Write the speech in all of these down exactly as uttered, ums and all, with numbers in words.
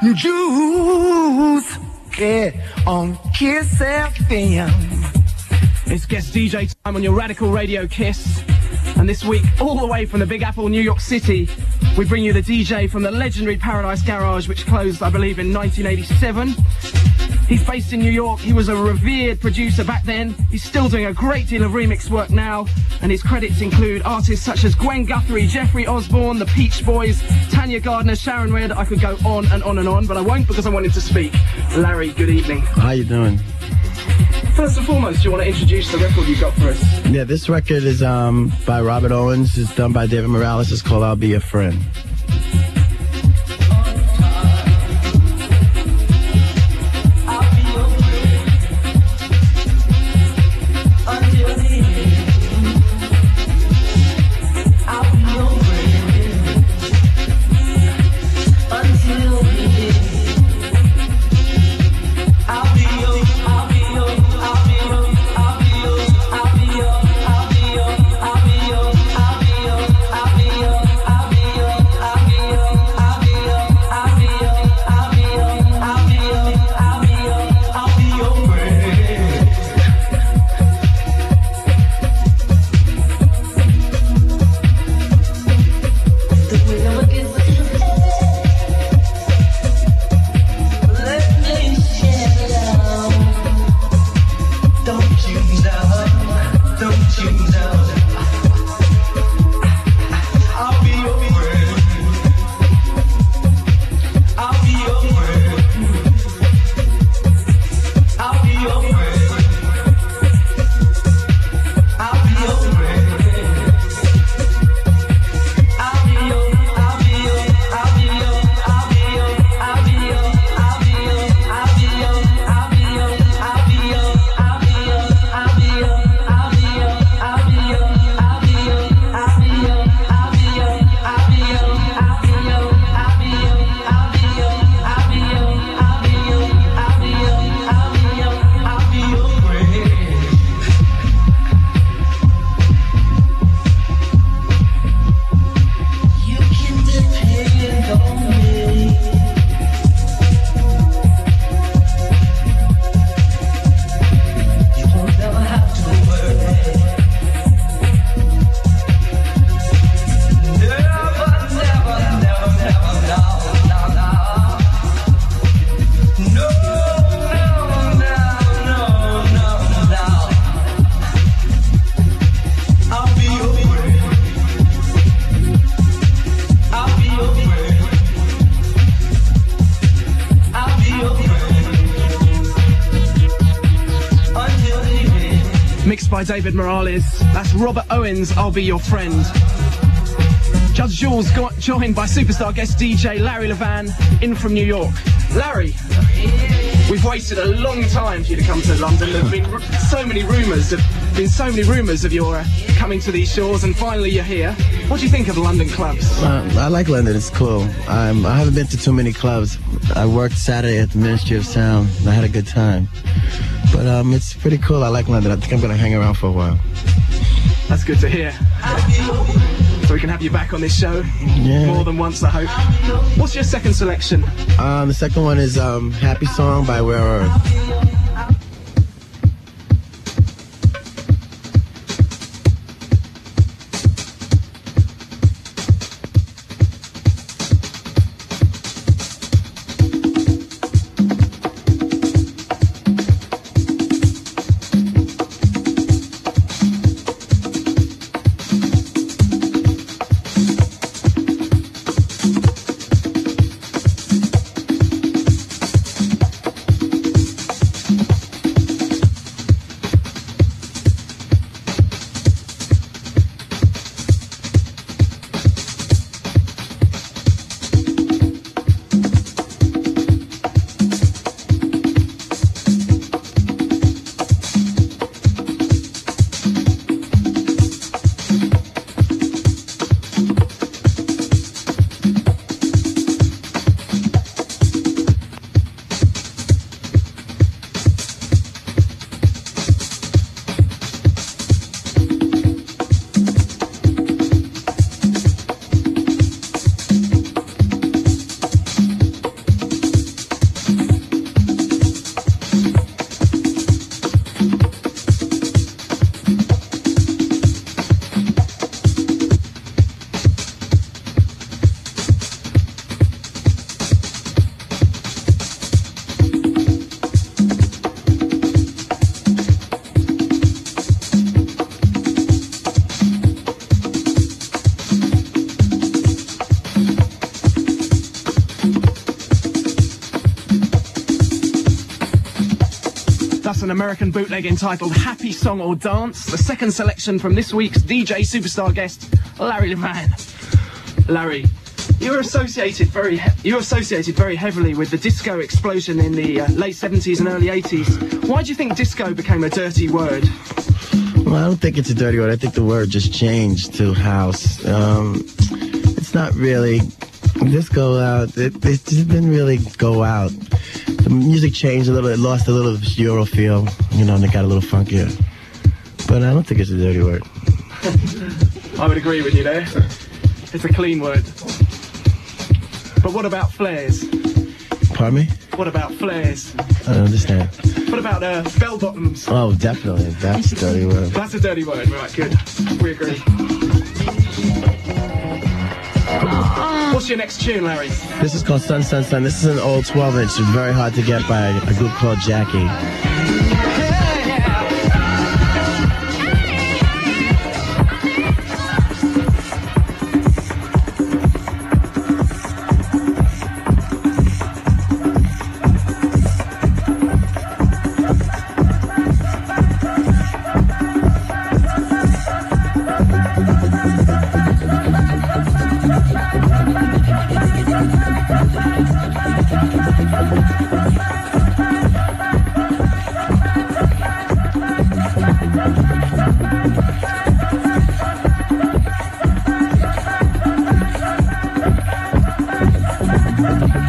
Jules, yeah, on Kiss F M. It's guest D J time on your Radical Radio Kiss. And this week, all the way from the Big Apple, New York City, we bring you the D J from the legendary Paradise Garage, which closed, I believe, in nineteen eighty-seven. He's based in New York. He was a revered producer back then. He's still doing a great deal of remix work now, and his credits include artists such as Gwen Guthrie, Jeffrey Osborne, the Peach Boys, Tanya Gardner, Sharon Redd. I could go on and on and on, but I won't because I wanted to speak. Larry, good evening. How you doing? First and foremost, do you want to introduce the record you got for us? Yeah, this record is um, by Robert Owens. It's done by David Morales. It's called I'll Be Your Friend. By David Morales. That's Robert Owens, I'll Be Your Friend. Judge Jules got joined by superstar guest D J Larry Levan in from New York. Larry, we've waited a long time for you to come to London. There have been so many rumours, there have been so many rumours of your uh, coming to these shores, and finally you're here. What do you think of London clubs? Uh, I like London, it's cool. I'm, I haven't been to too many clubs. I worked Saturday at the Ministry of Sound and I had a good time. But um, it's pretty cool. I like London. I think I'm going to hang around for a while. That's good to hear. So we can have you back on this show yeah. more than once, I hope. What's your second selection? Um, the second one is um, Happy Song by Rare Earth. us an American bootleg entitled Happy Song or Dance, the second selection from this week's D J superstar guest, Larry Levan. Larry, you're associated very you're associated very heavily with the disco explosion in the uh, late seventies and early eighties. Why do you think disco became a dirty word? Well, I don't think it's a dirty word. I think the word just changed to house. Um, it's not really disco out. It, it just didn't really go out. The music changed a little. It lost a little of its Euro feel, you know, and it got a little funkier. But I don't think it's a dirty word. I would agree with you there. It's a clean word. But what about flares? Pardon me? What about flares? I don't understand. What about uh, bell bottoms? Oh, definitely. That's a dirty word. That's a dirty word. Right, good. We agree. What's your next tune, Larry? This is called Sun, Sun, Sun. This is an old twelve inch. Very hard to get by a group called Jackie.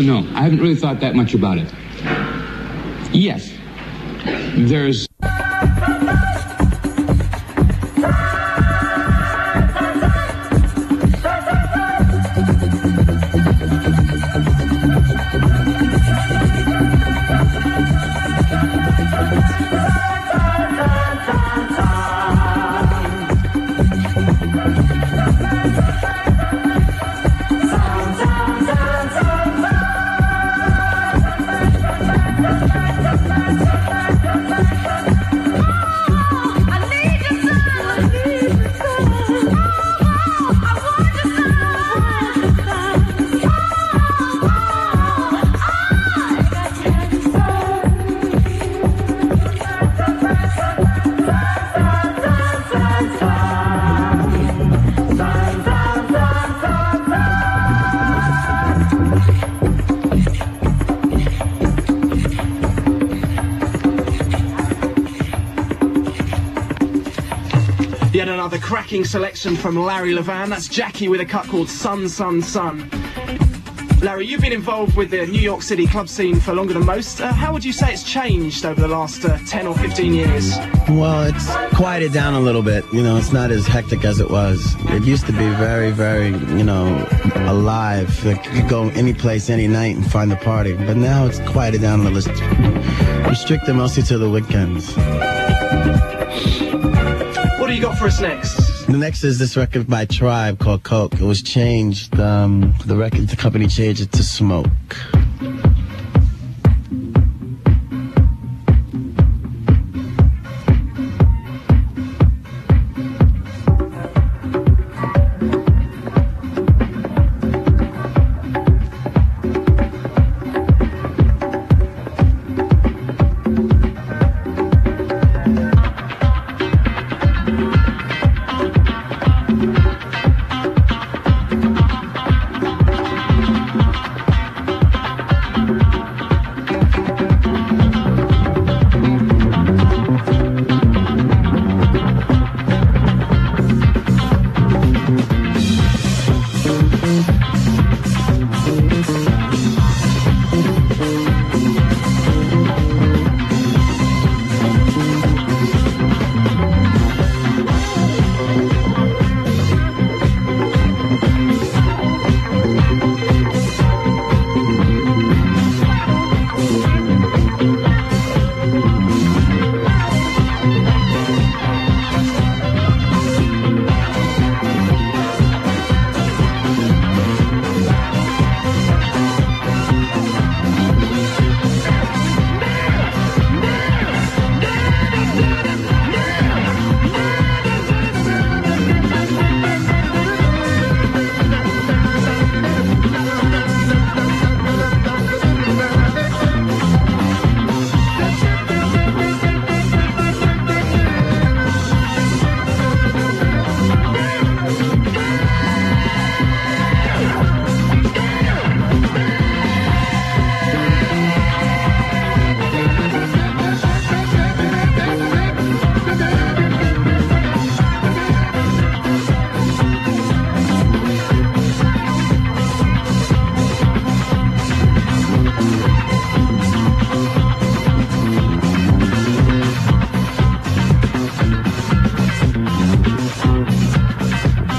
No, I haven't really thought that much about it. Yes, there's... Another cracking selection from Larry Levan. That's Jackie with a cut called Sun, Sun, Sun. Larry, you've been involved with the New York City club scene for longer than most. Uh, how would you say it's changed over the last uh, ten or fifteen years? Well, it's quieted down a little bit. You know, it's not as hectic as it was. It used to be very, very, you know, alive. Like you could go any place, any night and find a party. But now it's quieted down a little. It's restricted mostly to the weekends. What do you got for us next? The next is this record by Tribe called Coke. It was changed, um, the record, the company changed it to Smoke.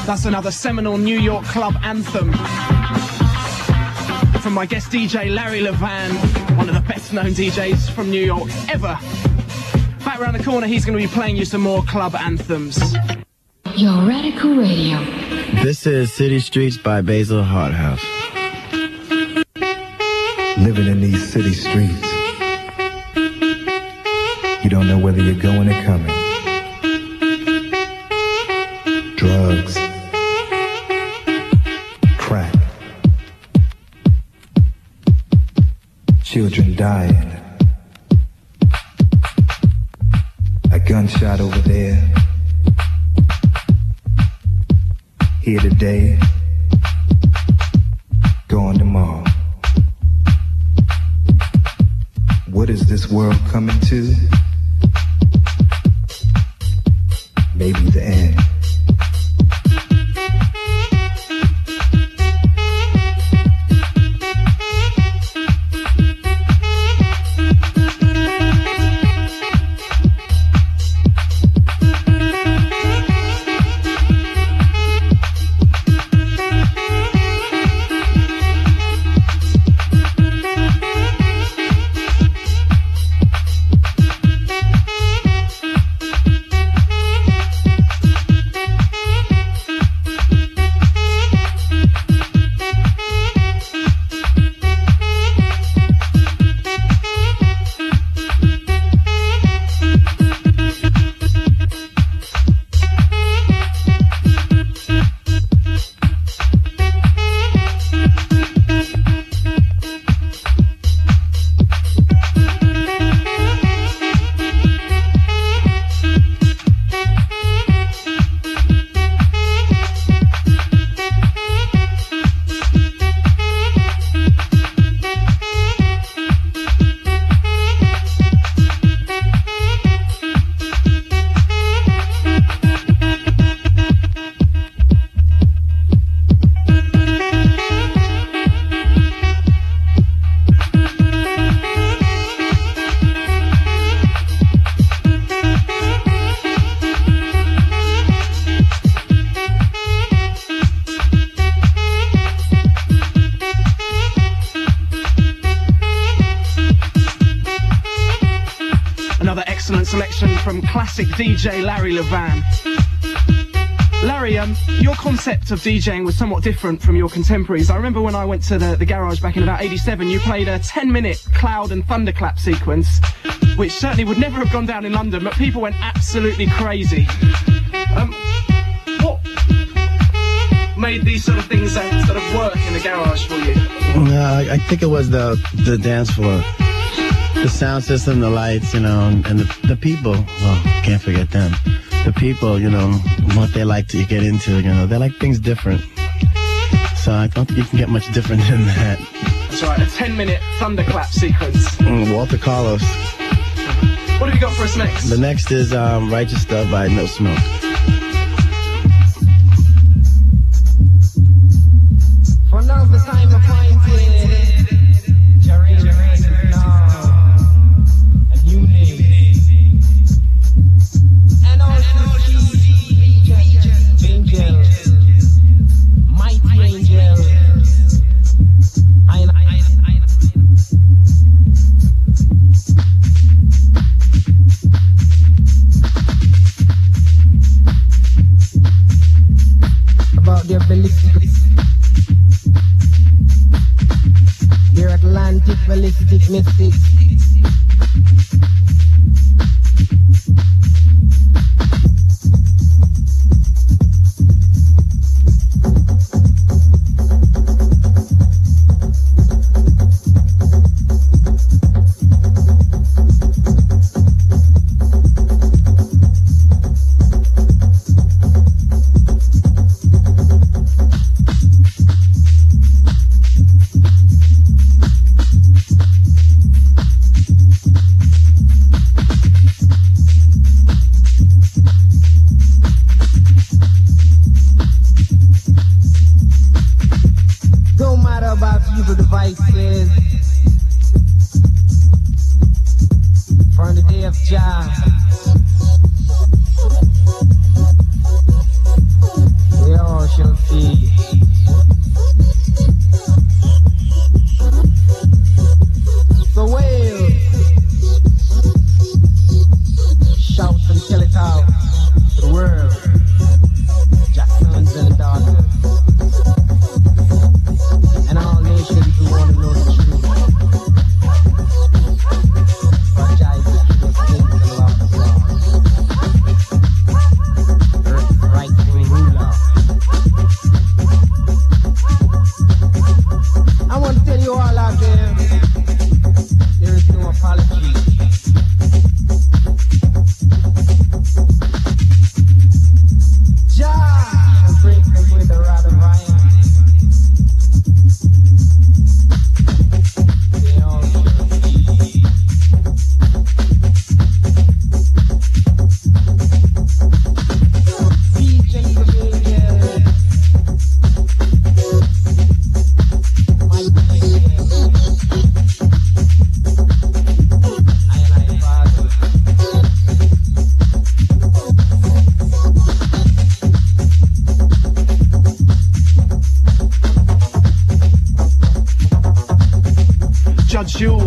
That's another seminal New York club anthem from my guest D J Larry Levan, one of the best known D Js from New York ever. Back around the corner, he's going to be playing you some more club anthems. Your Radical Radio. This is City Streets by Basil Hardhouse. Living in these city streets, you don't know whether you're going or coming. Drugs, crack, children dying, a gunshot over there, here today, gone tomorrow. What is this world coming to? Maybe the end. D J Larry Levan. Larry, um, your concept of DJing was somewhat different from your contemporaries. I remember when I went to the, the garage back in about eighty-seven, you played a ten minute cloud and thunderclap sequence, which certainly would never have gone down in London, but people went absolutely crazy. Um, what made these sort of things uh, sort of work in the garage for you? Uh, I think it was the, the dance floor. The sound system, the lights, you know, and the, the people. Well, can't forget them. The people, you know, what they like to get into, you know. They like things different. So I don't think you can get much different than that. That's right, a ten minute thunderclap sequence. Mm, Walter Carlos. What have you got for us next? The next is um, Righteous Stuff by No Smoke. For now, the time of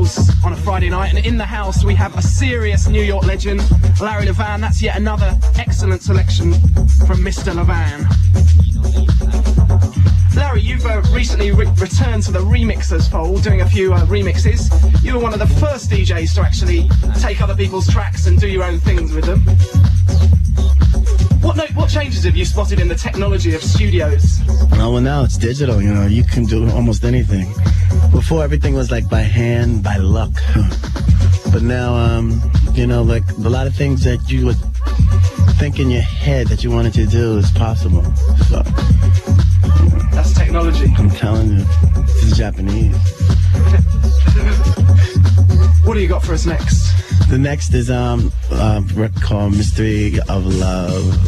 Jules on a Friday night, and in the house we have a serious New York legend, Larry Levan. That's yet another excellent selection from Mister Levan. Larry, you've uh, recently re returned to the remixers fold, doing a few uh, remixes. You were one of the first D Js to actually take other people's tracks and do your own things with them. What, no, what changes have you spotted in the technology of studios? Well, well, now it's digital, you know, you can do almost anything. Before, everything was like by hand, by luck. But now, um, you know, like a lot of things that you would think in your head that you wanted to do is possible. So, you know, that's technology. I'm telling you, this is Japanese. What do you got for us next? The next is um, a record called Mystery of Love.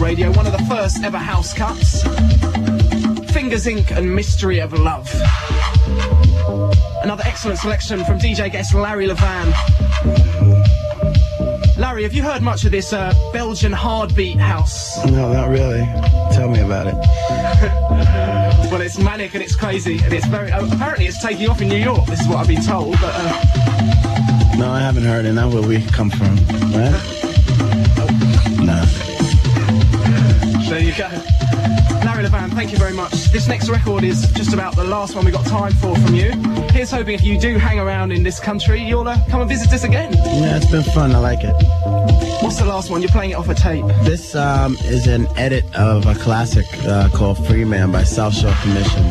Radio, one of the first ever house cuts. Fingers Incorporated and Mystery of Love. Another excellent selection from D J guest Larry Levan. Larry, have you heard much of this uh, Belgian hardbeat house? No, not really. Tell me about it. Well, it's manic and it's crazy and it's very. Uh, apparently, it's taking off in New York. This is what I've been told. But uh... no, I haven't heard, and that's where we come from, right? There you go. Larry Levan, thank you very much. This next record is just about the last one we got time for from you. Here's hoping if you do hang around in this country, you'll uh, come and visit us again. Yeah, it's been fun. I like it. What's the last one? You're playing it off a tape. This um, is an edit of a classic uh, called Free Man by South Shore Commission.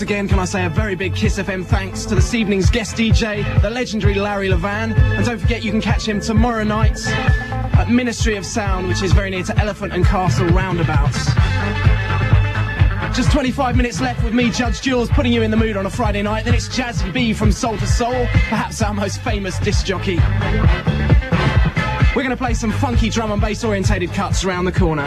once again can I say a very big Kiss F M thanks to this evening's guest D J, the legendary Larry Levan. And don't forget you can catch him tomorrow night at Ministry of Sound, which is very near to Elephant and Castle roundabouts. Just twenty-five minutes left with me, Judge Jules, putting you in the mood on a Friday night. Then it's Jazzy B from Soul to Soul, perhaps our most famous disc jockey. We're going to play some funky drum and bass orientated cuts around the corner.